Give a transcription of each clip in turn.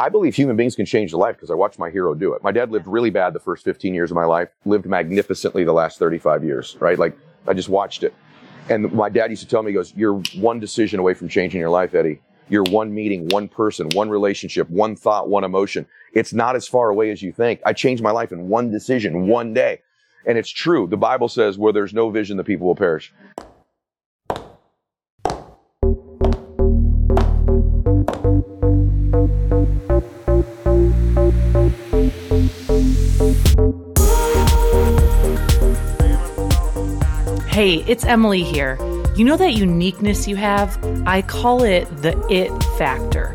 I believe human beings can change their life because I watched my hero do it. My dad lived really bad the first 15 years of my life, lived magnificently the last 35 years, right? Like, I just watched it. And my dad used to tell me, he goes, you're one decision away from changing your life, Eddie. You're one meeting, one person, one relationship, one thought, one emotion. It's not as far away as you think. I changed my life in one decision, one day. And it's true. The Bible says, where there's no vision, the people will perish. Hey, it's Emily here. You know that uniqueness you have? I call it the it factor.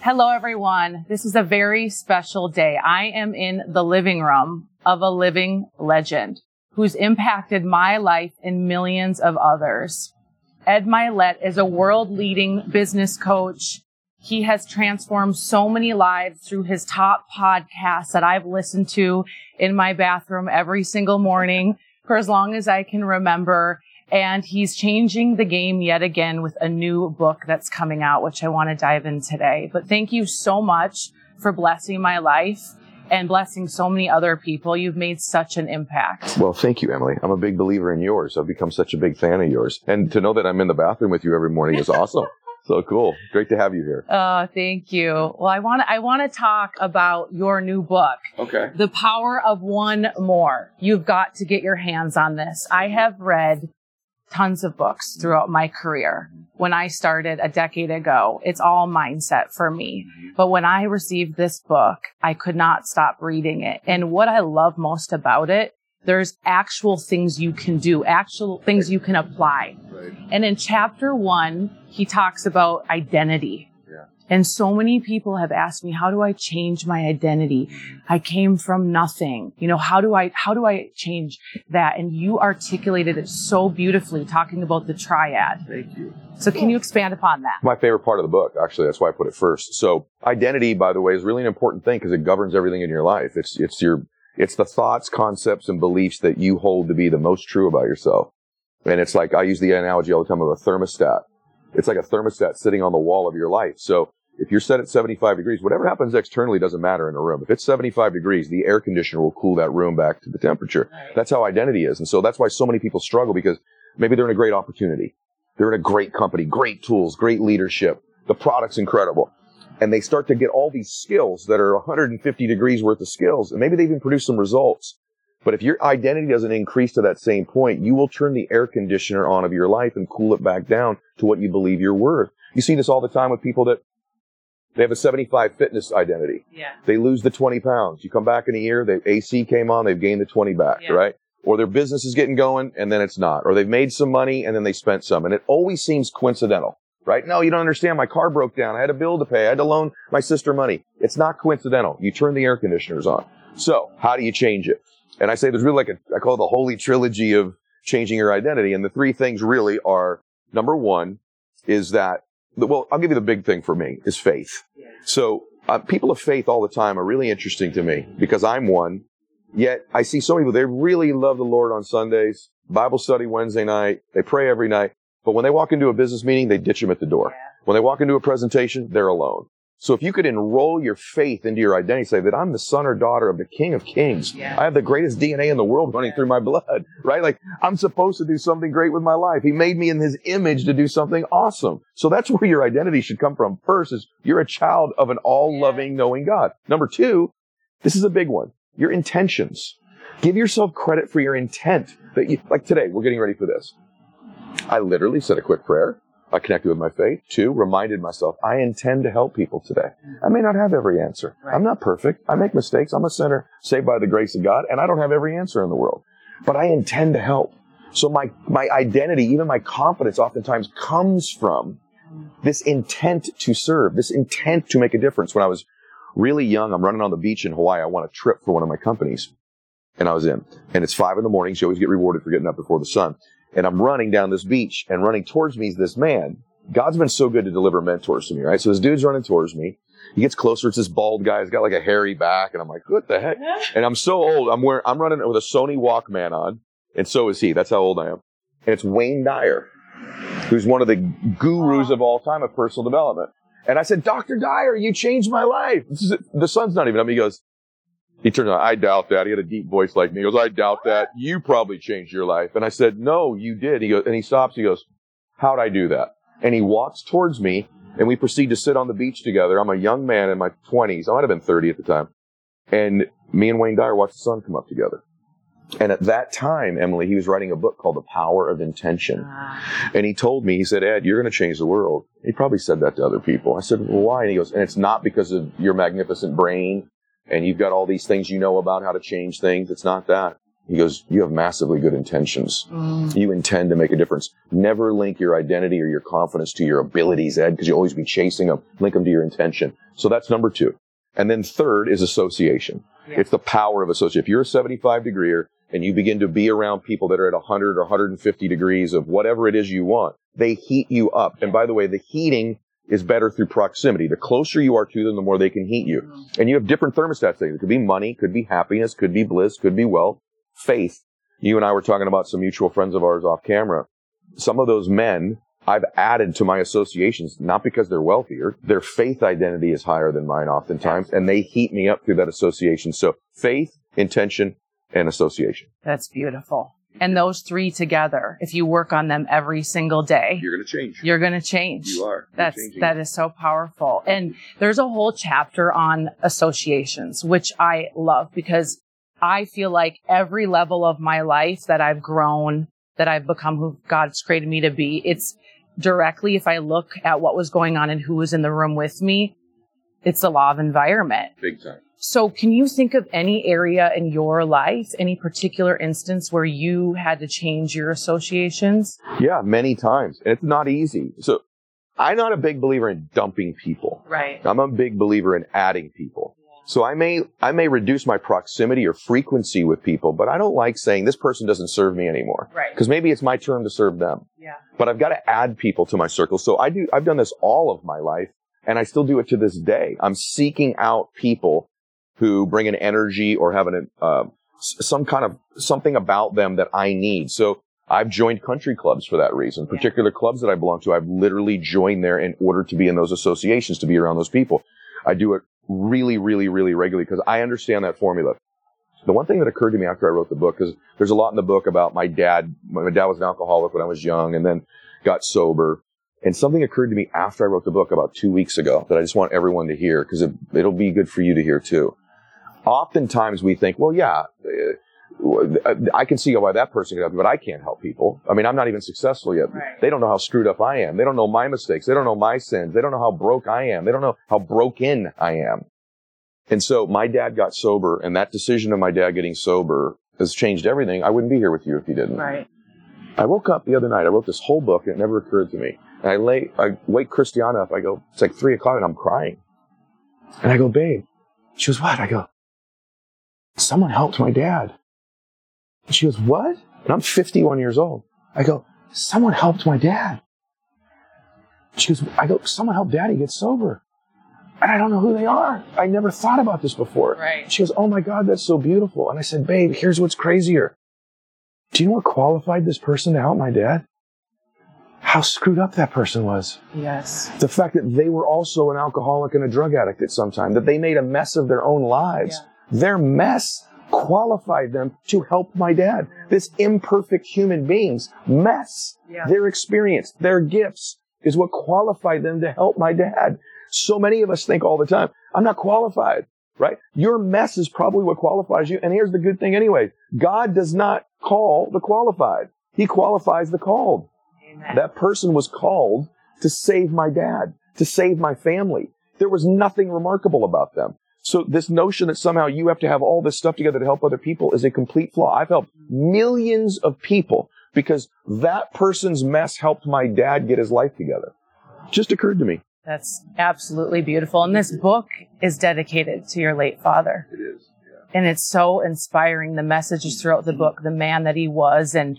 Hello, everyone. This is a very special day. I am in the living room of a living legend who's impacted my life and millions of others. Ed Mylett is a world-leading business coach. He has transformed so many lives through his top podcasts that I've listened to in my bathroom every single morning for as long as I can remember. And he's changing the game yet again with a new book that's coming out, which I want to dive in today. But thank you so much for blessing my life and blessing so many other people. You've made such an impact. Well, thank you, Emily. I'm a big believer in yours. I've become such a big fan of yours. And to know that I'm in the bathroom with you every morning is awesome. So cool. Great to have you here. Oh, thank you. Well, I want to talk about your new book. Okay. The Power of One More. You've got to get your hands on this. I have read tons of books throughout my career. When I started a decade ago, it's all mindset for me. But when I received this book, I could not stop reading it. And what I love most about it, there's actual things you can do, actual things you can apply. Right. And in chapter 1, he talks about identity. Yeah. And so many people have asked me, how do I change my identity? I came from nothing. You know, how do I change that? And you articulated it so beautifully, talking about the triad. Thank you. So can you expand upon that? My favorite part of the book, actually, that's why I put it first. So identity, by the way, is really an important thing because it governs everything in your life. It's the thoughts, concepts, and beliefs that you hold to be the most true about yourself. And it's like, I use the analogy all the time of a thermostat. It's like a thermostat sitting on the wall of your life. So if you're set at 75 degrees, whatever happens externally doesn't matter in a room. If it's 75 degrees, the air conditioner will cool that room back to the temperature. That's how identity is. And so that's why so many people struggle, because maybe they're in a great opportunity. They're in a great company, great tools, great leadership. The product's incredible. And they start to get all these skills that are 150 degrees worth of skills. And maybe they even produce some results. But if your identity doesn't increase to that same point, you will turn the air conditioner on of your life and cool it back down to what you believe you're worth. You see this all the time with people that they have a 75 fitness identity. Yeah. They lose the 20 pounds. You come back in a year, the AC came on, they've gained the 20 back, yeah. Right? Or their business is getting going and then it's not. Or they've made some money and then they spent some. And it always seems coincidental. Right? No, you don't understand. My car broke down. I had a bill to pay. I had to loan my sister money. It's not coincidental. You turn the air conditioners on. So how do you change it? And I say there's really I call it the holy trilogy of changing your identity. And the three things really are, number one is that, well, I'll give you the big thing for me is faith. Yeah. So people of faith all the time are really interesting to me because I'm one. Yet I see so many people, they really love the Lord on Sundays, Bible study Wednesday night. They pray every night. But when they walk into a business meeting, they ditch them at the door. Yeah. When they walk into a presentation, they're alone. So if you could enroll your faith into your identity, say that I'm the son or daughter of the King of Kings. Yeah. I have the greatest DNA in the world running through my blood, right? Like I'm supposed to do something great with my life. He made me in his image to do something awesome. So that's where your identity should come from first, is you're a child of an all-loving, knowing God. Number two, this is a big one, your intentions. Give yourself credit for your intent. Like today, we're getting ready for this. I literally said a quick prayer. I connected with my faith. 2, reminded myself, I intend to help people today. I may not have every answer. Right. I'm not perfect. I make mistakes. I'm a sinner saved by the grace of God, and I don't have every answer in the world. But I intend to help. So my identity, even my confidence, oftentimes comes from this intent to serve, this intent to make a difference. When I was really young. I'm running on the beach in Hawaii. I want a trip for one of my companies. And I was in. And it's 5 a.m. So you always get rewarded for getting up before the sun. And I'm running down this beach, and running towards me is this man. God's been so good to deliver mentors to me, right? So this dude's running towards me. He gets closer. It's this bald guy. He's got like a hairy back. And I'm like, what the heck? And I'm so old. I'm running with a Sony Walkman on. And so is he. That's how old I am. And it's Wayne Dyer, who's one of the gurus of all time of personal development. And I said, Dr. Dyer, you changed my life. The sun's not even up. He goes, he turns out, I doubt that. He had a deep voice like me. He goes, I doubt that. You probably changed your life. And I said, no, you did. He goes, and he stops. He goes, how'd I do that? And he walks towards me, and we proceed to sit on the beach together. I'm a young man in my 20s. I might have been 30 at the time. And me and Wayne Dyer watched the sun come up together. And at that time, Emily, he was writing a book called The Power of Intention. And he told me, he said, Ed, you're going to change the world. He probably said that to other people. I said, well, why? And he goes, and it's not because of your magnificent brain and you've got all these things you know about how to change things. It's not that. He goes, you have massively good intentions. You intend to make a difference. Never link your identity or your confidence to your abilities, Ed, because you'll always be chasing them. Link them to your intention. So that's number 2. And then 3rd is association. Yeah. It's the power of association. If you're a 75-degreer and you begin to be around people that are at 100 or 150 degrees of whatever it is you want, they heat you up. And by the way, the heating is better through proximity. The closer you are to them, the more they can heat you. And you have different thermostat things. It could be money, could be happiness, could be bliss, could be wealth, faith. You and I were talking about some mutual friends of ours off camera. Some of those men I've added to my associations, not because they're wealthier. Their faith identity is higher than mine oftentimes, and they heat me up through that association. So faith, intention, and association. That's beautiful. And those 3 together, if you work on them every single day, you're going to change. You're going to change. You are. That is so powerful. And there's a whole chapter on associations, which I love, because I feel like every level of my life that I've grown, that I've become who God's created me to be, it's directly, if I look at what was going on and who was in the room with me, it's the law of environment. Big time. So can you think of any area in your life, any particular instance where you had to change your associations? Yeah, many times. And it's not easy. So I'm not a big believer in dumping people. Right. I'm a big believer in adding people. So I may reduce my proximity or frequency with people, but I don't like saying this person doesn't serve me anymore. Right. Because maybe it's my turn to serve them. Yeah. But I've got to add people to my circle. So I've done this all of my life, and I still do it to this day. I'm seeking out people who bring an energy or have some kind of something about them that I need. So I've joined country clubs for that reason. Particular clubs that I belong to, I've literally joined there in order to be in those associations, to be around those people. I do it really, really, really regularly, because I understand that formula. The one thing that occurred to me after I wrote the book, because there's a lot in the book about my dad. My dad was an alcoholic when I was young and then got sober. And something occurred to me after I wrote the book about 2 weeks ago that I just want everyone to hear, because it'll be good for you to hear too. Oftentimes we think, well, yeah, I can see why that person could help you, but I can't help people. I mean, I'm not even successful yet. Right. They don't know how screwed up I am. They don't know my mistakes. They don't know my sins. They don't know how broke I am. They don't know how broken I am. And so my dad got sober, and that decision of my dad getting sober has changed everything. I wouldn't be here with you if he didn't. Right. I woke up the other night. I wrote this whole book, and it never occurred to me. And I wake Christiana up. I go, it's like 3:00, and I'm crying. And I go, babe. She goes, what? I go, someone helped my dad. And she goes, what? And I'm 51 years old. I go, someone helped my dad. She goes, I go, someone helped Daddy get sober. And I don't know who they are. I never thought about this before. Right. She goes, oh my God, that's so beautiful. And I said, babe, here's what's crazier. Do you know what qualified this person to help my dad? How screwed up that person was. Yes. The fact that they were also an alcoholic and a drug addict at some time, that they made a mess of their own lives. Yeah. Their mess qualified them to help my dad. This imperfect human being's mess, their experience, their gifts is what qualified them to help my dad. So many of us think all the time, I'm not qualified, right? Your mess is probably what qualifies you. And here's the good thing anyway. God does not call the qualified. He qualifies the called. Amen. That person was called to save my dad, to save my family. There was nothing remarkable about them. So this notion that somehow you have to have all this stuff together to help other people is a complete flaw. I've helped millions of people because that person's mess helped my dad get his life together. Just occurred to me. That's absolutely beautiful. And this book is dedicated to your late father. It is, yeah. And it's so inspiring, the messages throughout the book, the man that he was. And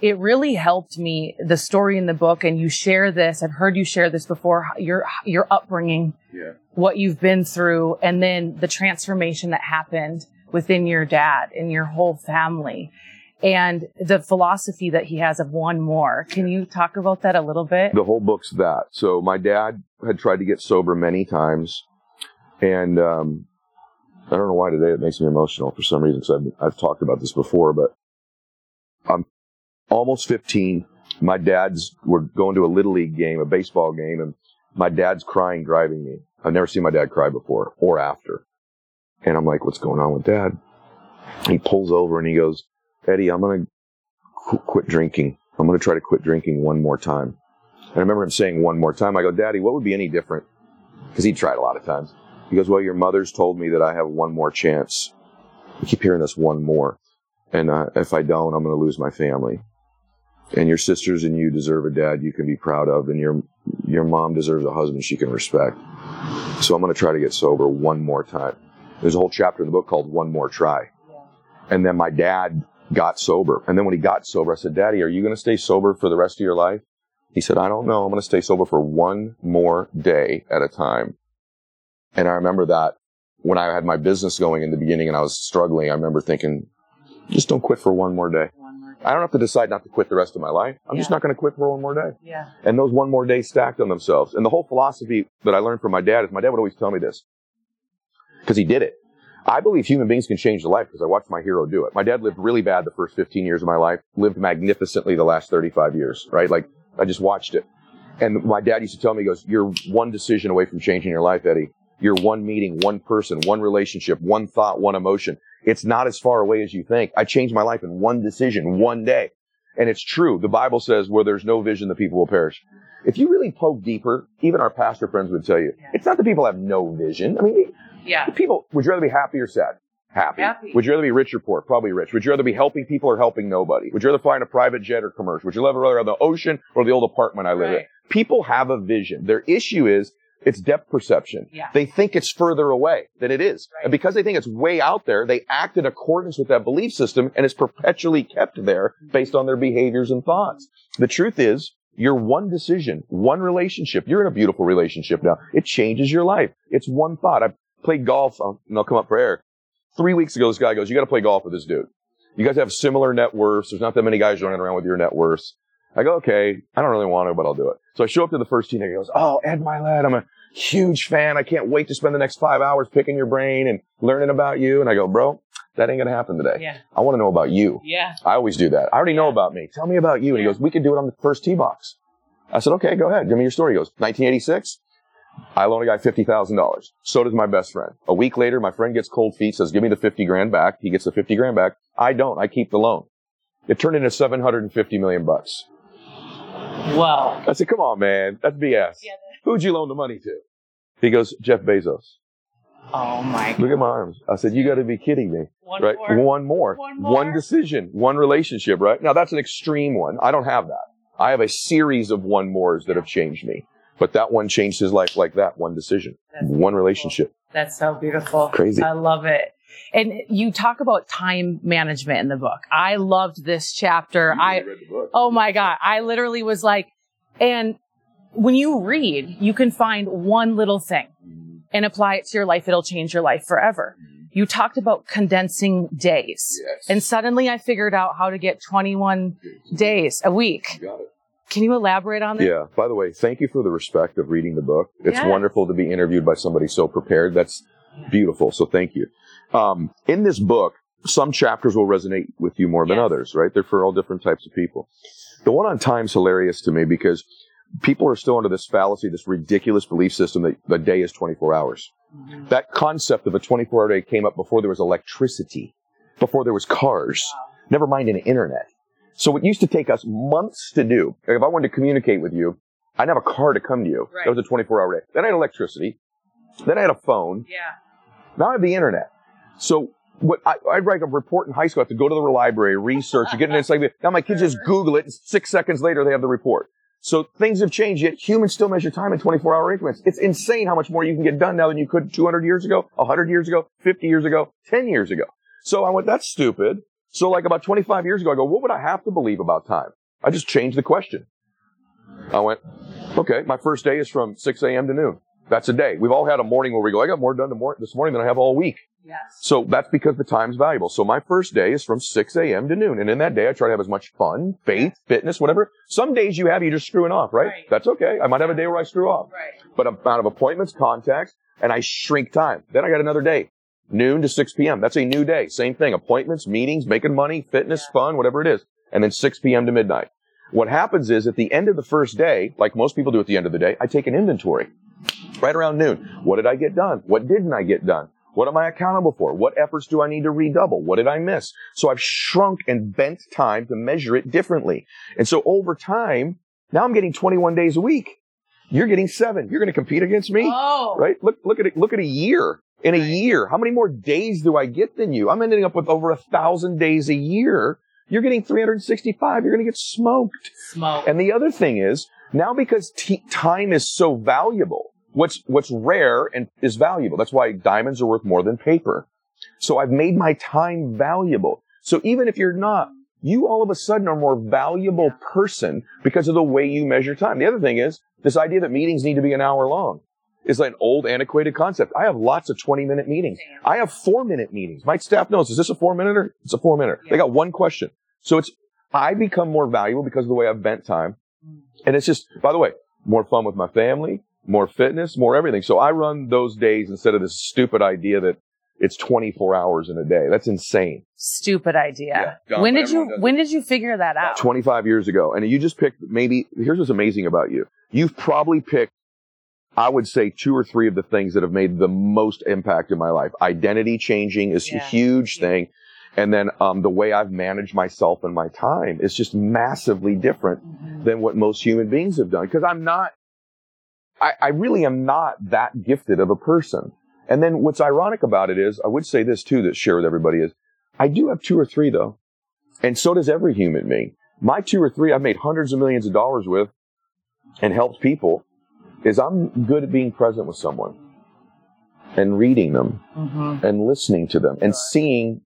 it really helped me, the story in the book, and you share this. I've heard you share this before, your upbringing, yeah, what you've been through, and then the transformation that happened within your dad and your whole family. And the philosophy that he has of one more. Can you talk about that a little bit? The whole book's that. So my dad had tried to get sober many times. And I don't know why today it makes me emotional for some reason, because I've talked about this before, but I'm almost 15. My dad's, we're going to a Little League game, a baseball game, and my dad's crying driving me. I've never seen my dad cry before or after. And I'm like, what's going on with Dad? He pulls over and he goes, Eddie, I'm going to quit drinking. I'm going to try to quit drinking one more time. And I remember him saying one more time. I go, Daddy, what would be any different? Because he tried a lot of times. He goes, well, your mother's told me that I have one more chance. I keep hearing this one more. And if I don't, I'm going to lose my family. And your sisters and you deserve a dad you can be proud of. And your mom deserves a husband she can respect. So I'm going to try to get sober one more time. There's a whole chapter in the book called One More Try. And then my dad got sober. And then when he got sober, I said, Daddy, are you going to stay sober for the rest of your life? He said, I don't know. I'm going to stay sober for one more day at a time. And I remember that when I had my business going in the beginning and I was struggling, I remember thinking, just don't quit for one more day. I don't have to decide not to quit the rest of my life. I'm just not going to quit for one more day. Yeah. And those one more days stacked on themselves. And the whole philosophy that I learned from my dad is my dad would always tell me this because he did it. I believe human beings can change their life because I watched my hero do it. My dad lived really bad the first 15 years of my life, lived magnificently the last 35 years, right? Like, I just watched it. And my dad used to tell me, he goes, you're one decision away from changing your life, Eddie. You're one meeting, one person, one relationship, one thought, one emotion. It's not as far away as you think. I changed my life in one decision, one day. And it's true. The Bible says where there's no vision, the people will perish. If you really poke deeper, even our pastor friends would tell you, it's not that people have no vision. I mean, people, would you rather be happy or sad? Happy. Would you rather be rich or poor? Probably rich. Would you rather be helping people or helping nobody? Would you rather fly in a private jet or commercial? Would you rather on the ocean or the old apartment I live in? People have a vision. Their issue is it's depth perception. Yeah. They think it's further away than it is. Right. And because they think it's way out there, they act in accordance with that belief system, and it's perpetually kept there based on their behaviors and thoughts. The truth is, you're one decision, one relationship. You're in a beautiful relationship now. It changes your life. It's one thought. I played golf, and I'll come up for air. 3 weeks ago, this guy goes, you got to play golf with this dude. You guys have similar net worths. There's not that many guys running around with your net worths. I go, okay, I don't really want to, but I'll do it. So I show up to the first tee and he goes, oh, Ed Mylett, I'm a huge fan. I can't wait to spend the next 5 hours picking your brain and learning about you. And I go, bro, that ain't going to happen today. Yeah. I want to know about you. Yeah. I always do that. I already know about me. Tell me about you. And he goes, we can do it on the first tee box. I said, okay, go ahead. Give me your story. He goes, 1986, I loaned a guy $50,000. So does my best friend. A week later, my friend gets cold feet, says, give me the 50 grand back. He gets the 50 grand back. I don't. I keep the loan. It turned into $750 million. Wow. I said, come on, man. That's BS. Yeah, who'd you loan the money to? He goes, Jeff Bezos. Oh, my God. Look at my arms. I said, you got to be kidding me. One more. One decision. One relationship, right? Now, that's an extreme one. I don't have that. I have a series of one mores that have changed me. But that one changed his life like that. One decision. One relationship. That's so beautiful. Crazy. I love it. And you talk about time management in the book. I loved this chapter. Read the book. Oh my God. I literally was like, and when you read, you can find one little thing and apply it to your life. It'll change your life forever. You talked about condensing days. Yes. And suddenly I figured out how to get 21 days a week. Got it. Can you elaborate on that? Yeah. By the way, thank you for the respect of reading the book. It's wonderful to be interviewed by somebody so prepared. That's beautiful. So thank you. In this book, some chapters will resonate with you more than others, right? They're for all different types of people. The one on time's hilarious to me because people are still under this fallacy, this ridiculous belief system that the day is 24 hours. Mm-hmm. That concept of a 24-hour day came up before there was electricity, before there was cars, never mind an internet. So it used to take us months to do. Like if I wanted to communicate with you, I'd have a car to come to you. Right. That was a 24-hour day. Then I had electricity. Then I had a phone. Yeah. Now I have the internet. So what I'd write a report in high school. I have to go to the library, research, and get an encyclopedia. Now my kids just Google it, and 6 seconds later they have the report. So things have changed, yet humans still measure time in 24-hour increments. It's insane how much more you can get done now than you could 200 years ago, 100 years ago, 50 years ago, 10 years ago. So I went, that's stupid. So like about 25 years ago, I go, what would I have to believe about time? I just changed the question. I went, okay, my first day is from 6 a.m. to noon. That's a day. We've all had a morning where we go, I got more done this morning than I have all week. Yes. So that's because the time's valuable. So my first day is from 6 a.m. to noon. And in that day, I try to have as much fun, faith, fitness, whatever. Some days you have, you're just screwing off, right? That's okay. I might have a day where I screw off. Right. But I'm out of appointments, contacts, and I shrink time. Then I got another day, noon to 6 p.m. That's a new day. Same thing. Appointments, meetings, making money, fitness, fun, whatever it is. And then 6 p.m. to midnight. What happens is at the end of the first day, like most people do at the end of the day, I take an inventory right around noon. What did I get done? What didn't I get done? What am I accountable for? What efforts do I need to redouble? What did I miss? So I've shrunk and bent time to measure it differently. And so over time, now I'm getting 21 days a week. You're getting 7. You're going to compete against me, right? Look at it. Look at a year. In a year, how many more days do I get than you? I'm ending up with over 1,000 days a year. You're getting 365. You're going to get smoked. And the other thing is, now because time is so valuable, what's rare and is valuable. That's why diamonds are worth more than paper. So I've made my time valuable. So even if you're not, you all of a sudden are a more valuable person because of the way you measure time. The other thing is, this idea that meetings need to be an hour long is like an old, antiquated concept. I have lots of 20-minute meetings. I have 4-minute meetings. My staff knows, is this a 4-minute? It's a 4-minute. Yeah. They got one question. So I become more valuable because of the way I've bent time. And it's just, by the way, more fun with my family, more fitness, more everything. So I run those days instead of this stupid idea that it's 24 hours in a day. That's insane. Stupid idea. Yeah, when did you figure that out? 25 years ago. And you just picked here's what's amazing about you. You've probably picked, I would say, 2 or 3 of the things that have made the most impact in my life. Identity changing is a huge thing. And then the way I've managed myself and my time is just massively different than what most human beings have done. Because I really am not that gifted of a person. And then what's ironic about it is, I would say this too, that share with everybody is, I do have 2 or 3 though. And so does every human being. My 2 or 3 I've made hundreds of millions of dollars with and helped people. Is I'm good at being present with someone and reading them and listening to them and seeing.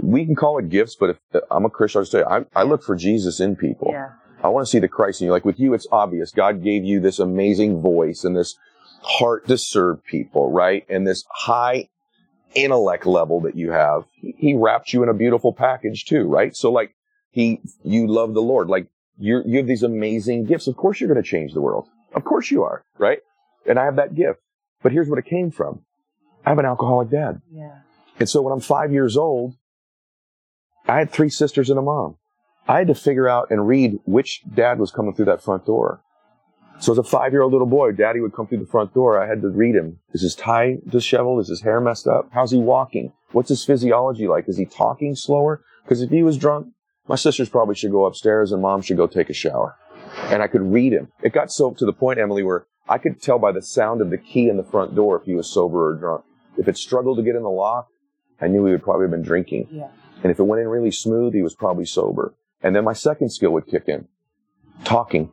We can call it gifts, but if I'm a Christian, I'll just tell you, I look for Jesus in people. Yeah. I want to see the Christ in you. Like with you, it's obvious. God gave you this amazing voice and this heart to serve people, right? And this high intellect level that you have. He wrapped you in a beautiful package too, right? So like you love the Lord. Like you have these amazing gifts. Of course you're going to change the world. Of course you are, right? And I have that gift. But here's what it came from. I have an alcoholic dad. Yeah. And so when I'm 5 years old, I had 3 sisters and a mom. I had to figure out and read which dad was coming through that front door. So as a 5-year-old little boy, daddy would come through the front door. I had to read him. Is his tie disheveled? Is his hair messed up? How's he walking? What's his physiology like? Is he talking slower? Because if he was drunk, my sisters probably should go upstairs and mom should go take a shower. And I could read him. It got so to the point, Emily, where I could tell by the sound of the key in the front door if he was sober or drunk. If it struggled to get in the lock, I knew he would probably have been drinking. Yeah. And if it went in really smooth, he was probably sober. And then my second skill would kick in. Talking.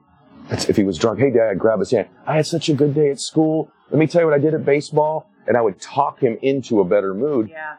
That's if he was drunk. Hey, Dad, I'd grab his hand. I had such a good day at school. Let me tell you what I did at baseball. And I would talk him into a better mood. Yeah.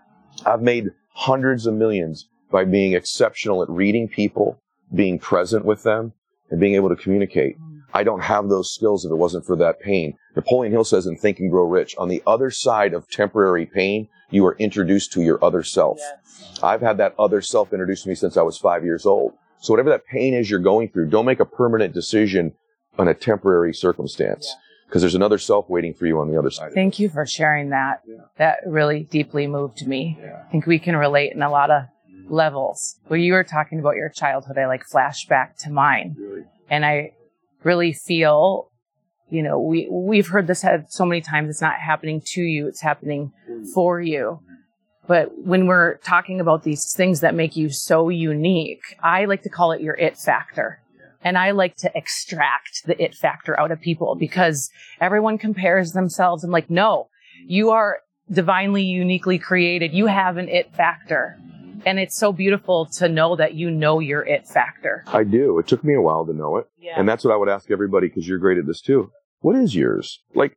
I've made hundreds of millions by being exceptional at reading people, being present with them, and being able to communicate. I don't have those skills if it wasn't for that pain. Napoleon Hill says in Think and Grow Rich, on the other side of temporary pain, you are introduced to your other self. Yes. I've had that other self introduced to me since I was 5 years old. So whatever that pain is you're going through, don't make a permanent decision on a temporary circumstance because there's another self waiting for you on the other side. Thank you for sharing that. Yeah. That really deeply moved me. Yeah. I think we can relate in a lot of levels. When you were talking about your childhood, I flashed back to mine. Really? And I really feel, we've heard this so many times, it's not happening to you, it's happening for you. But when we're talking about these things that make you so unique, I like to call it your it factor. Yeah. And I like to extract the it factor out of people because everyone compares themselves. I'm like, no, you are divinely, uniquely created. You have an it factor. And it's so beautiful to know that you know your it factor. I do. It took me a while to know it. Yeah. And that's what I would ask everybody, because you're great at this too. What is yours? Like,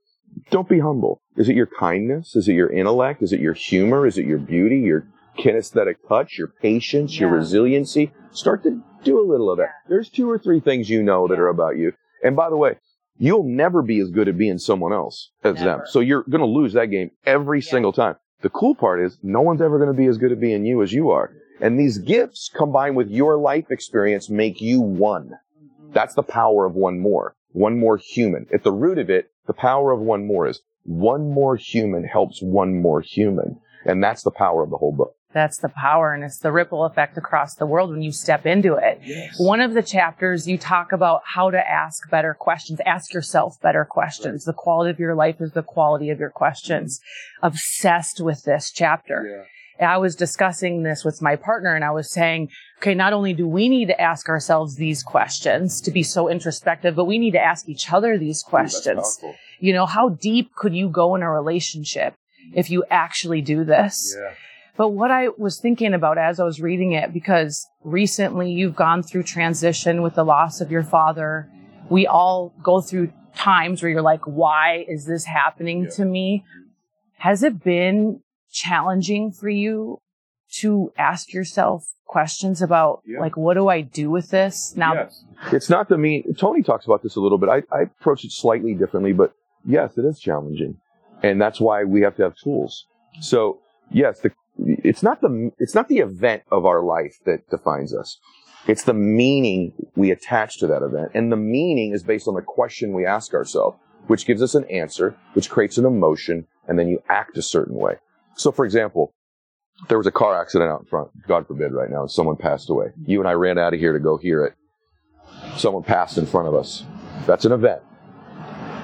don't be humble. Is it your kindness? Is it your intellect? Is it your humor? Is it your beauty, your kinesthetic touch, your patience, your resiliency? Start to do a little of that. There's 2 or 3 things you know that are about you. And by the way, you'll never be as good at being someone else as them. So you're going to lose that game every single time. The cool part is no one's ever going to be as good at being you as you are. And these gifts combined with your life experience make you one. That's the power of one more human. At the root of it, the power of one more is one more human helps one more human. And that's the power of the whole book. That's the power, and it's the ripple effect across the world when you step into it. Yes. One of the chapters, you talk about how to ask better questions, ask yourself better questions. Right. The quality of your life is the quality of your questions. Mm-hmm. Obsessed with this chapter. Yeah. I was discussing this with my partner, and I was saying, okay, not only do we need to ask ourselves these questions to be so introspective, but we need to ask each other these questions. Ooh, you know, how deep could you go in a relationship if you actually do this? Yeah. But what I was thinking about as I was reading it, because recently you've gone through transition with the loss of your father. We all go through times where you're like, why is this happening to me? Has it been challenging for you to ask yourself questions about like, what do I do with this now? Yes. It's not the mean. Tony talks about this a little bit. I approach it slightly differently, but yes, it is challenging. And that's why we have to have tools. So yes, it's not the event of our life that defines us. It's the meaning we attach to that event. And the meaning is based on the question we ask ourselves, which gives us an answer, which creates an emotion, and then you act a certain way. So, for example, there was a car accident out in front, God forbid right now, and someone passed away. You and I ran out of here to go hear it. Someone passed in front of us. That's an event.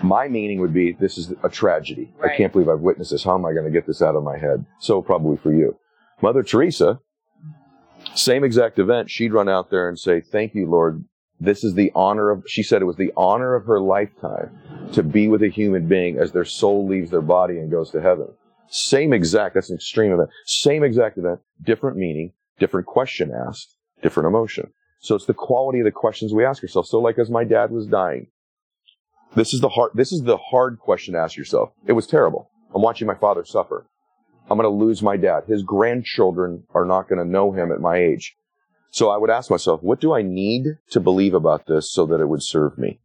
My meaning would be, this is a tragedy. Right. I can't believe I've witnessed this. How am I going to get this out of my head? So probably for you. Mother Teresa, same exact event. She'd run out there and say, thank you, Lord. This is the honor of, she said it was the honor of her lifetime to be with a human being as their soul leaves their body and goes to heaven. Same exact, that's an extreme event. Same exact event, different meaning, different question asked, different emotion. So it's the quality of the questions we ask ourselves. So like as my dad was dying, This is the hard question to ask yourself. It was terrible. I'm watching my father suffer. I'm going to lose my dad. His grandchildren are not going to know him at my age. So I would ask myself, what do I need to believe about this so that it would serve me?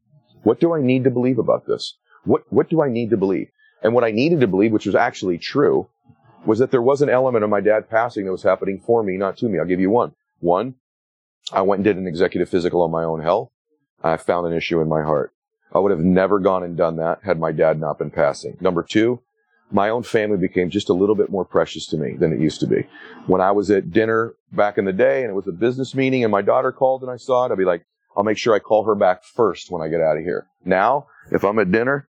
What do I need to believe about this? What do I need to believe? And what I needed to believe, which was actually true, was that there was an element of my dad passing that was happening for me, not to me. I'll give you one. One, I went and did an executive physical on my own health. I found an issue in my heart. I would have never gone and done that had my dad not been passing. Number two, my own family became just a little bit more precious to me than it used to be. When I was at dinner back in the day and it was a business meeting and my daughter called and I saw it, I'd be like, I'll make sure I call her back first when I get out of here. Now, if I'm at dinner,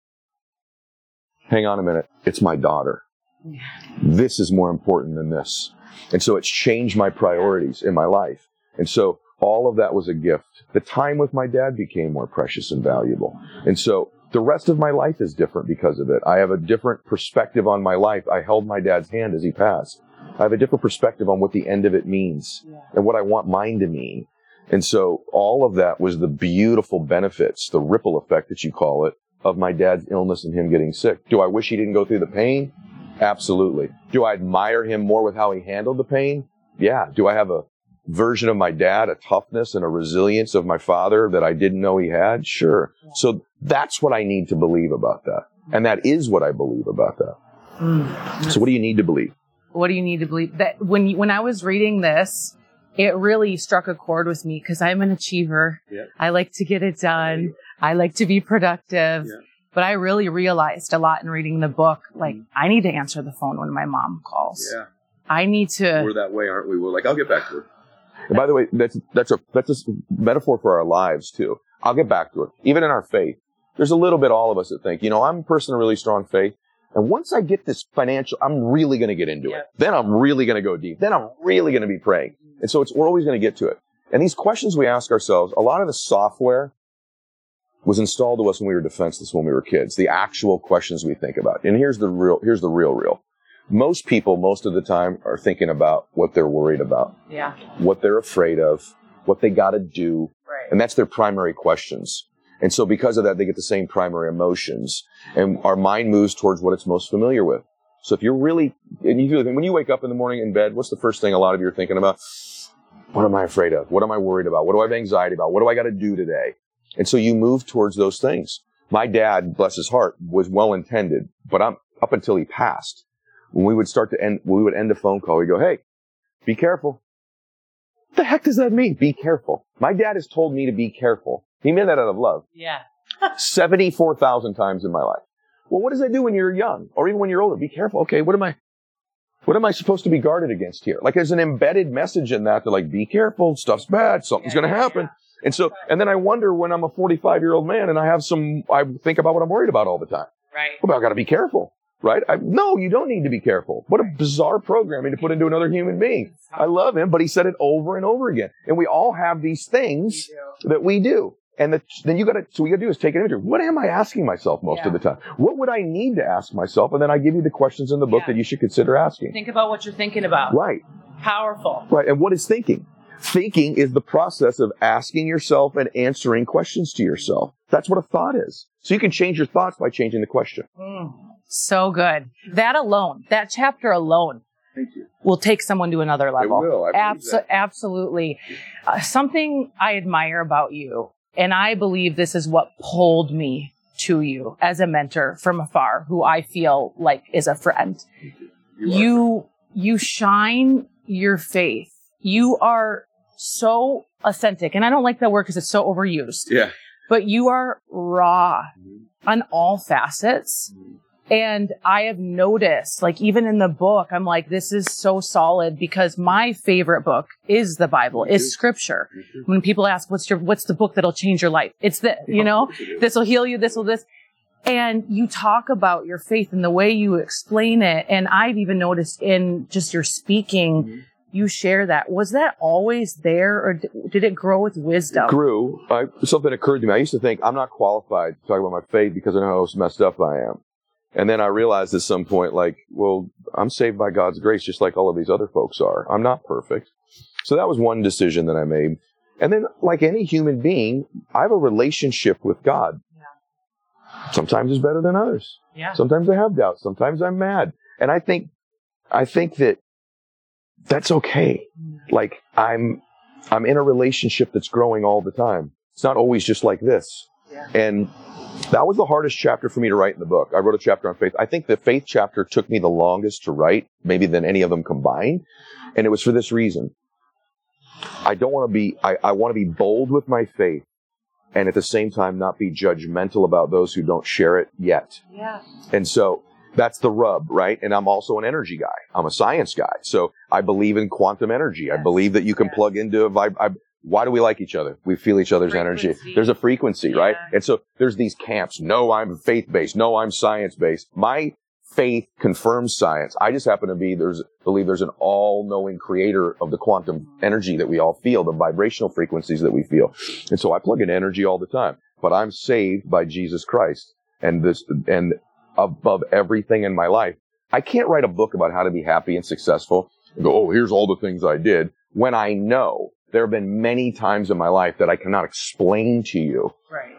hang on a minute, it's my daughter. Yeah. This is more important than this. And so it's changed my priorities in my life. And so all of that was a gift. The time with my dad became more precious and valuable. And so the rest of my life is different because of it. I have a different perspective on my life. I held my dad's hand as he passed. I have a different perspective on what the end of it means and what I want mine to mean. And so all of that was the beautiful benefits, the ripple effect that you call it, of my dad's illness and him getting sick. Do I wish he didn't go through the pain? Absolutely. Do I admire him more with how he handled the pain? Yeah. Do I have a version of my dad, a toughness and a resilience of my father that I didn't know he had? Sure. So that's what I need to believe about that. And that is what I believe about that. Mm. So what do you need to believe? What do you need to believe? That when I was reading this, it really struck a chord with me because I'm an achiever. Yeah. I like to get it done. I like to be productive. Yeah. But I really realized a lot in reading the book, like I need to answer the phone when my mom calls. Yeah. I need to. We're that way, aren't we? We're like, I'll get back to her. And by the way, that's a metaphor for our lives, too. I'll get back to it. Even in our faith, there's a little bit all of us that think, you know, I'm a person of really strong faith. And once I get this financial, I'm really going to get into it. Then I'm really going to go deep. Then I'm really going to be praying. And so we're always going to get to it. And these questions we ask ourselves, a lot of the software was installed to us when we were defenseless, when we were kids. The actual questions we think about. And here's the real. most people most of the time are thinking about what they're worried about, yeah, what they're afraid of, what they got to do. Right. And that's their primary questions. And so because of that, they get the same primary emotions, and our mind moves towards what it's most familiar with. So if you're really, and you feel like when you wake up in the morning in bed, what's the first thing a lot of you are thinking about? What am I afraid of? What am I worried about? What do I have anxiety about? What do I got to do today? And so you move towards those things. My dad, bless his heart, was well-intended, but up until he passed, when we would end a phone call, we'd go, hey, be careful. What the heck does that mean? Be careful. My dad has told me to be careful. He meant that out of love. Yeah. 74,000 times in my life. Well, what does that do when you're young or even when you're older? Be careful. Okay, what am I supposed to be guarded against here? Like there's an embedded message in that like, be careful, stuff's bad, something's going to happen. Yeah. And then I wonder when I'm a 45-year-old man and I think about what I'm worried about all the time. Right. Well, I got to be careful, right? No, you don't need to be careful. What a bizarre programming to put into another human being. I love him, but he said it over and over again. And we all have these things that we do. And so what you got to do is take an inventory. What am I asking myself most of the time? What would I need to ask myself? And then I give you the questions in the book that you should consider asking. Think about what you're thinking about. Right. Powerful. Right. And what is thinking? Thinking is the process of asking yourself and answering questions to yourself. That's what a thought is. So you can change your thoughts by changing the question. Mm, so good. That chapter alone will take someone to another level. It will. Absolutely. Something I admire about you, and I believe this is what pulled me to you as a mentor from afar, who I feel like is a friend. You shine your faith. You are so authentic. And I don't like that word because it's so overused. Yeah. But you are raw on all facets. And I have noticed, like even in the book, I'm like, this is so solid because my favorite book is the Bible, is scripture. When people ask, what's the book that'll change your life? It's the, this will heal you, this. And you talk about your faith and the way you explain it. And I've even noticed in just your speaking, you share that. Was that always there, or did it grow with wisdom? It grew. Something occurred to me. I used to think I'm not qualified to talk about my faith because I know how messed up I am. And then I realized at some point, I'm saved by God's grace just like all of these other folks are. I'm not perfect. So that was one decision that I made. And then, like any human being, I have a relationship with God. Yeah. Sometimes it's better than others. Yeah. Sometimes I have doubts. Sometimes I'm mad. And I think that that's okay. Like I'm in a relationship that's growing all the time. It's not always just like this. Yeah. And that was the hardest chapter for me to write in the book. I wrote a chapter on faith. I think the faith chapter took me the longest to write, maybe than any of them combined. And it was for this reason. I want to be bold with my faith and at the same time not be judgmental about those who don't share it yet. Yeah. And so that's the rub, right? And I'm also an energy guy. I'm a science guy. So I believe in quantum energy. Yes. I believe that you can plug into a vibe. Why do we like each other? We feel each other's energy. There's a frequency, right? And so there's these camps. No, I'm faith-based. No, I'm science-based. My faith confirms science. I just happen to believe there's an all-knowing creator of the quantum energy that we all feel, the vibrational frequencies that we feel. And so I plug in energy all the time. But I'm saved by Jesus Christ and above everything in my life. I can't write a book about how to be happy and successful and go, oh, here's all the things I did, when I know there have been many times in my life that I cannot explain to you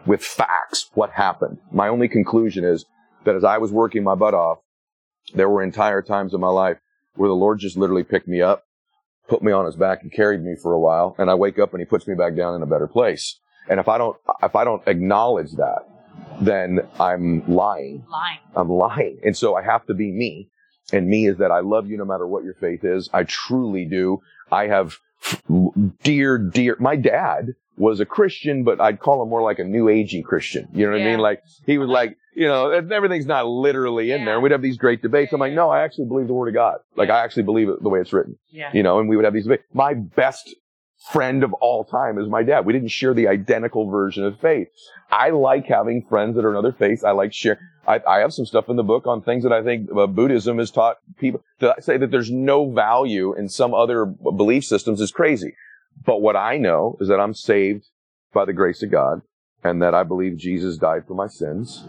with facts what happened. My only conclusion is that as I was working my butt off, there were entire times in my life where the Lord just literally picked me up, put me on his back and carried me for a while. And I wake up and he puts me back down in a better place. And if I don't acknowledge that, then I'm lying. I'm lying. And so I have to be me. And me is that I love you no matter what your faith is. I truly do. I have dear, my dad was a Christian, but I'd call him more like a new agey Christian. You know what I mean? Like he was like, everything's not literally in there. And we'd have these great debates. I'm like, no, I actually believe the word of God. Like I actually believe it the way it's written, and we would have these debates. My best friend of all time is my dad. We didn't share the identical version of faith. I like having friends that are another faith. I like share. I have some stuff in the book on things that I think Buddhism has taught people to say that there's no value in some other belief systems is crazy. But what I know is that I'm saved by the grace of God and that I believe Jesus died for my sins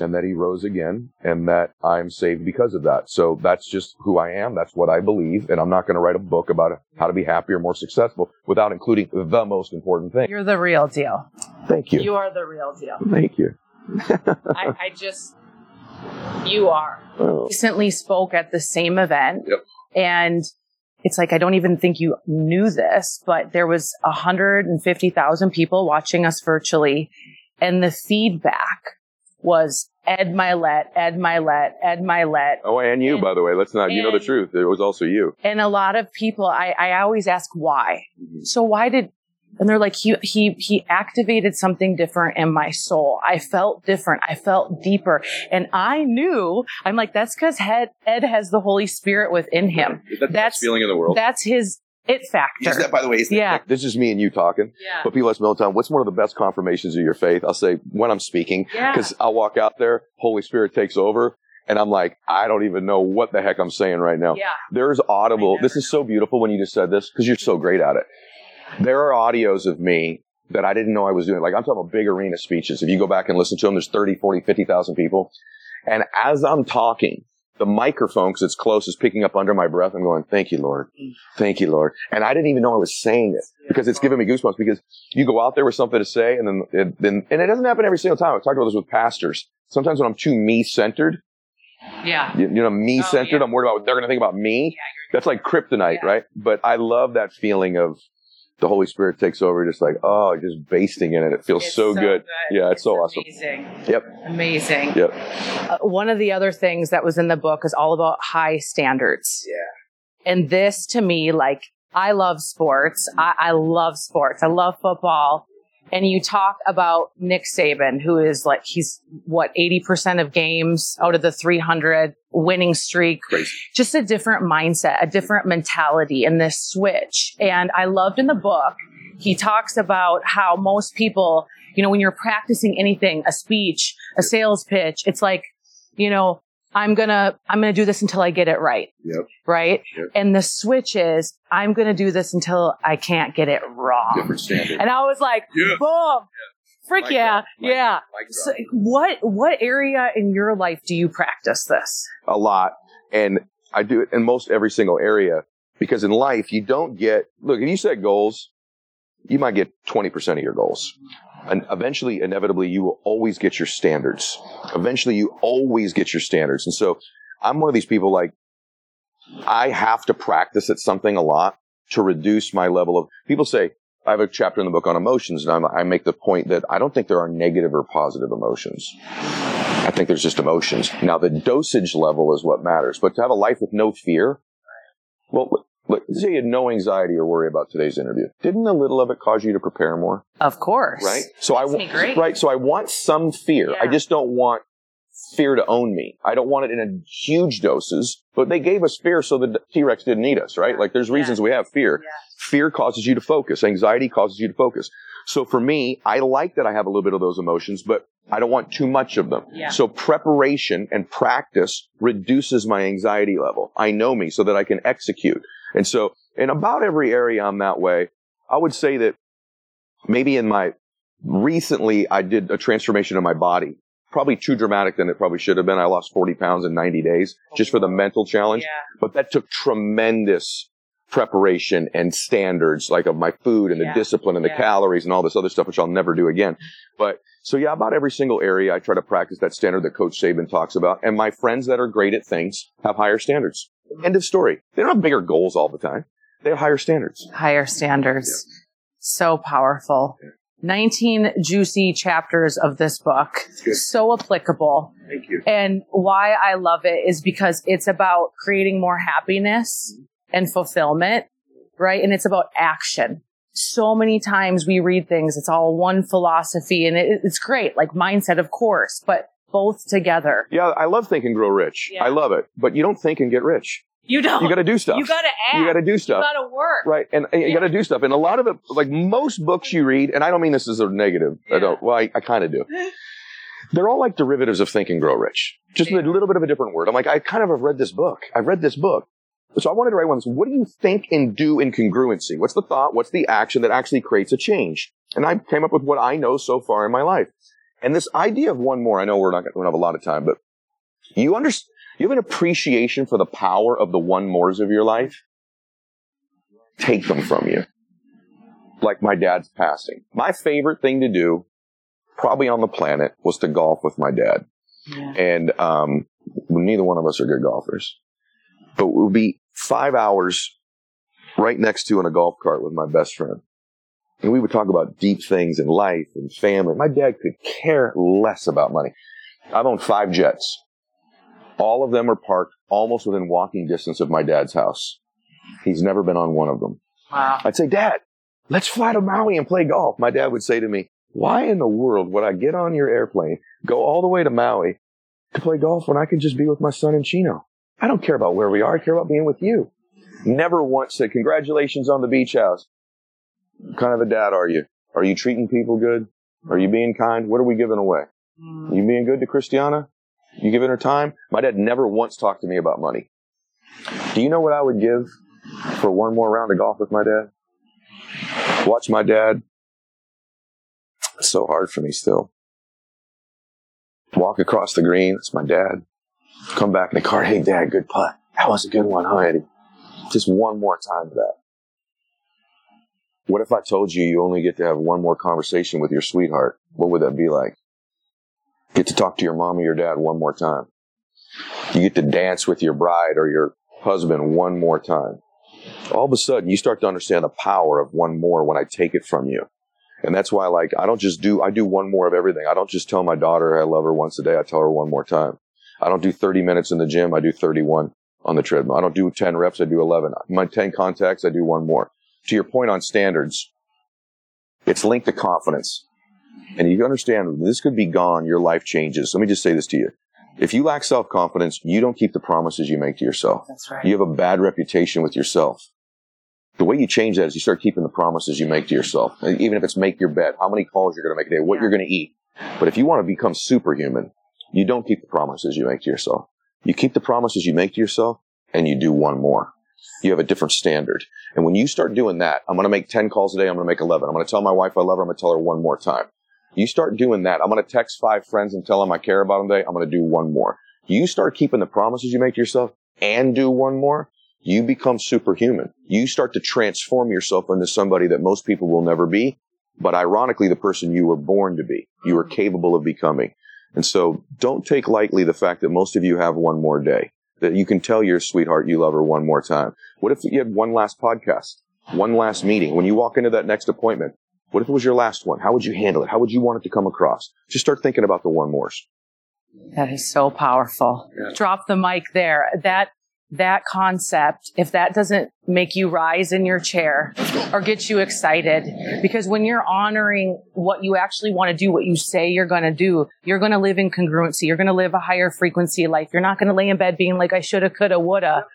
and that he rose again and that I'm saved because of that. So that's just who I am. That's what I believe. And I'm not going to write a book about how to be happier, more successful without including the most important thing. You're the real deal. Thank you. You are the real deal. Thank you. You are. Oh. Recently spoke at the same event. Yep. And it's like, I don't even think you knew this, but there was 150,000 people watching us virtually. And the feedback was Ed Mylett. Oh, and you, by the way. Let's not, you know the truth. It was also you. And a lot of people, I always ask why. Mm-hmm. So why did, and they're like, he activated something different in my soul. I felt different. I felt deeper. And I knew, I'm like, that's because Ed has the Holy Spirit within him. That's the best feeling in the world. That's his it factor. Is that, by the way, is that this is me and you talking. Yeah. But people ask me all the time, what's one of the best confirmations of your faith? I'll say when I'm speaking, because I'll walk out there, Holy Spirit takes over. And I'm like, I don't even know what the heck I'm saying right now. Yeah. There's audible. This is so beautiful when you just said this because you're so great at it. There are audios of me that I didn't know I was doing. Like I'm talking about big arena speeches. If you go back and listen to them, there's 30, 40, 50,000 people. And as I'm talking, the microphone, because it's close, is picking up under my breath. I'm going, thank you, Lord. Thank you, Lord. And I didn't even know I was saying it because it's giving me goosebumps because you go out there with something to say and then and it doesn't happen every single time. I talked about this with pastors. Sometimes when I'm too me-centered, me-centered, I'm worried about what they're going to think about me. Yeah, that's like kryptonite, right? But I love that feeling of the Holy Spirit takes over, just like, oh, just basting in it. It feels so good. Yeah, it's so awesome. Amazing. Yep. Amazing. Yep. One of the other things that was in the book is all about high standards. Yeah. And this to me, like, I love sports. I love sports. I love football. And you talk about Nick Saban, who is like, he's what, 80% of games out of the 300 winning streak, crazy. Just a different mindset, a different mentality in this switch. And I loved in the book, he talks about how most people, you know, when you're practicing anything, a speech, a sales pitch, it's like, you know, I'm going to do this until I get it right. Yep. Right. Yep. And the switch is I'm going to do this until I can't get it wrong. Different standard. And I was like, boom, frick. Mike. So what area in your life do you practice this? A lot. And I do it in most every single area because in life you don't get, look, if you set goals, you might get 20% of your goals. And eventually, inevitably, you will always get your standards. And so I'm one of these people, like, I have to practice at something a lot to reduce my level of, people say, I have a chapter in the book on emotions, and I make the point that I don't think there are negative or positive emotions. I think there's just emotions. Now, the dosage level is what matters. But to have a life with no fear, well, look, say you had no anxiety or worry about today's interview. Didn't a little of it cause you to prepare more? Of course. Right? So I want some fear. Yeah. I just don't want fear to own me. I don't want it in a huge doses, but they gave us fear so the T-Rex didn't eat us, right? Like there's reasons we have fear. Yeah. Fear causes you to focus. Anxiety causes you to focus. So for me, I like that I have a little bit of those emotions, but I don't want too much of them. Yeah. So preparation and practice reduces my anxiety level. I know me so that I can execute. And so in about every area I'm that way. I would say that maybe recently I did a transformation of my body, probably too dramatic than it probably should have been. I lost 40 pounds in 90 days just for the mental challenge, but that took tremendous preparation and standards, like of my food and the discipline and the calories and all this other stuff, which I'll never do again. But so about every single area I try to practice that standard that Coach Saban talks about. And my friends that are great at things have higher standards. End of story. They don't have bigger goals all the time. They have higher standards. Yeah. So powerful. Yeah. 19 juicy chapters of this book. So applicable. Thank you. And why I love it is because it's about creating more happiness and fulfillment, right? And it's about action. So many times we read things, it's all one philosophy and it's great, like mindset, of course, but both together. Yeah, I love Think and Grow Rich. Yeah. I love it. But you don't think and get rich. You don't. You got to do stuff. You got to act. You got to do stuff. You got to work. Right. And you got to do stuff. And a lot of it, like most books you read, and I don't mean this as a negative. Yeah. I kind of do. They're all like derivatives of Think and Grow Rich. Just a little bit of a different word. I'm like, I kind of have read this book. So I wanted to write one that's, what do you think and do in congruency? What's the thought? What's the action that actually creates a change? And I came up with what I know so far in my life. And this idea of one more, I know we don't have a lot of time, but you understand, you have an appreciation for the power of the one mores of your life. Take them from you. Like my dad's passing. My favorite thing to do, probably on the planet, was to golf with my dad. Yeah. And neither one of us are good golfers. But it would be 5 hours right next to in a golf cart with my best friend. And we would talk about deep things in life and family. My dad could care less about money. I've owned 5 jets. All of them are parked almost within walking distance of my dad's house. He's never been on one of them. Wow. I'd say, Dad, let's fly to Maui and play golf. My dad would say to me, why in the world would I get on your airplane, go all the way to Maui to play golf when I could just be with my son in Chino? I don't care about where we are. I care about being with you. Never once said, congratulations on the beach house. What kind of a dad are you? Are you treating people good? Are you being kind? What are we giving away? Are you being good to Christiana? You giving her time? My dad never once talked to me about money. Do you know what I would give for one more round of golf with my dad? Watch my dad. It's so hard for me still. Walk across the green. It's my dad. Come back in the car. Hey, Dad, good putt. That was a good one, huh, Eddie? Just one more time of that. What if I told you you only get to have one more conversation with your sweetheart? What would that be like? Get to talk to your mom or your dad one more time. You get to dance with your bride or your husband one more time. All of a sudden, you start to understand the power of one more when I take it from you. And that's why, like, I do one more of everything. I don't just tell my daughter I love her once a day. I tell her one more time. I don't do 30 minutes in the gym. I do 31 on the treadmill. I don't do 10 reps. I do 11. My 10 contacts, I do one more. To your point on standards, it's linked to confidence. And you understand, this could be gone, your life changes. Let me just say this to you. If you lack self-confidence, you don't keep the promises you make to yourself. That's right. You have a bad reputation with yourself. The way you change that is you start keeping the promises you make to yourself. Even if it's make your bed, how many calls you're going to make a day, what you're going to eat. But if you want to become superhuman, you don't keep the promises you make to yourself. You keep the promises you make to yourself, and you do one more. You have a different standard. And when you start doing that, I'm going to make 10 calls a day. I'm going to make 11. I'm going to tell my wife I love her. I'm going to tell her one more time. You start doing that. I'm going to text 5 friends and tell them I care about them today. I'm going to do one more. You start keeping the promises you make to yourself and do one more. You become superhuman. You start to transform yourself into somebody that most people will never be. But ironically, the person you were born to be, you were capable of becoming. And so don't take lightly the fact that most of you have one more day. That you can tell your sweetheart you love her one more time. What if you had one last podcast, one last meeting? When you walk into that next appointment, what if it was your last one? How would you handle it? How would you want it to come across? Just start thinking about the one mores. That is so powerful. Yeah. Drop the mic there. That concept, if that doesn't make you rise in your chair or get you excited, because when you're honoring what you actually want to do, what you say you're going to do, you're going to live in congruency. You're going to live a higher frequency life. You're not going to lay in bed being like, I shoulda, coulda, woulda.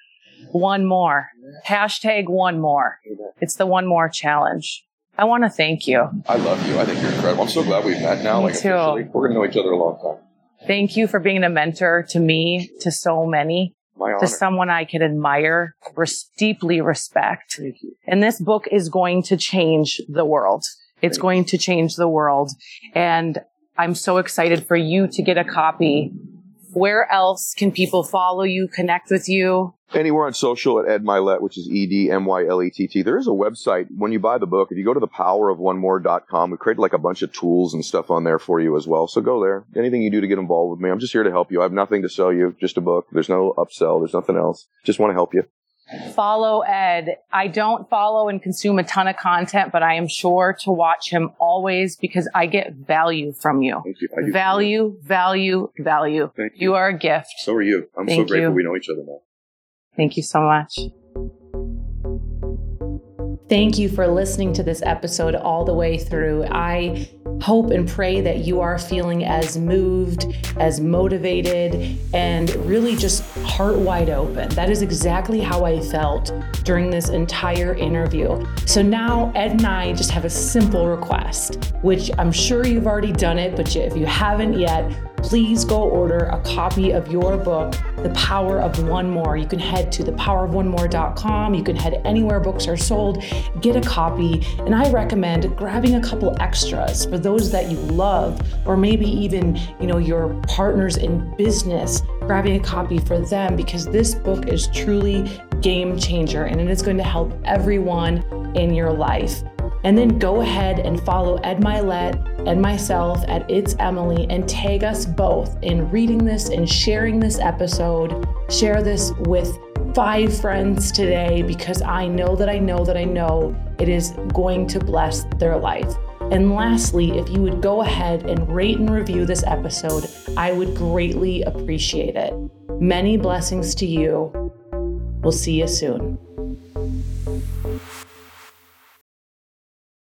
One more. Hashtag one more. It's the one more challenge. I want to thank you. I love you. I think you're incredible. I'm so glad we've met now. Me too. Officially. We're going to know each other a long time. Thank you for being a mentor to me, to so many. To someone I could admire, deeply respect. Thank you. And this book is going to change the world. It's going to change the world. And I'm so excited for you to get a copy. Where else can people follow you, connect with you? Anywhere on social at Ed Mylett, which is ED MYLETT. There is a website. When you buy the book, if you go to thepowerofonemore.com, we create like a bunch of tools and stuff on there for you as well. So go there. Anything you do to get involved with me, I'm just here to help you. I have nothing to sell you, just a book. There's no upsell. There's nothing else. Just want to help you. Follow Ed. I don't follow and consume a ton of content, but I am sure to watch him always because I get value from you. Thank you. Value. Thank you. You are a gift. So are you. I'm so grateful we know each other now. Thank you so much. Thank you for listening to this episode all the way through. I hope and pray that you are feeling as moved, as motivated, and really just heart wide open. That is exactly how I felt during this entire interview. So now Ed and I just have a simple request, which I'm sure you've already done it, but if you haven't yet, please go order a copy of your book, The Power of One More. You can head to thepowerofonemore.com. You can head anywhere books are sold, get a copy. And I recommend grabbing a couple extras for those that you love, or maybe even, you know, your partners in business, grabbing a copy for them, because this book is truly game changer and it is going to help everyone in your life. And then go ahead and follow Ed Mylett and myself at It's Emily, and tag us both in reading this and sharing this episode. Share this with 5 friends today, because I know it is going to bless their life. And lastly, if you would go ahead and rate and review this episode, I would greatly appreciate it. Many blessings to you. We'll see you soon.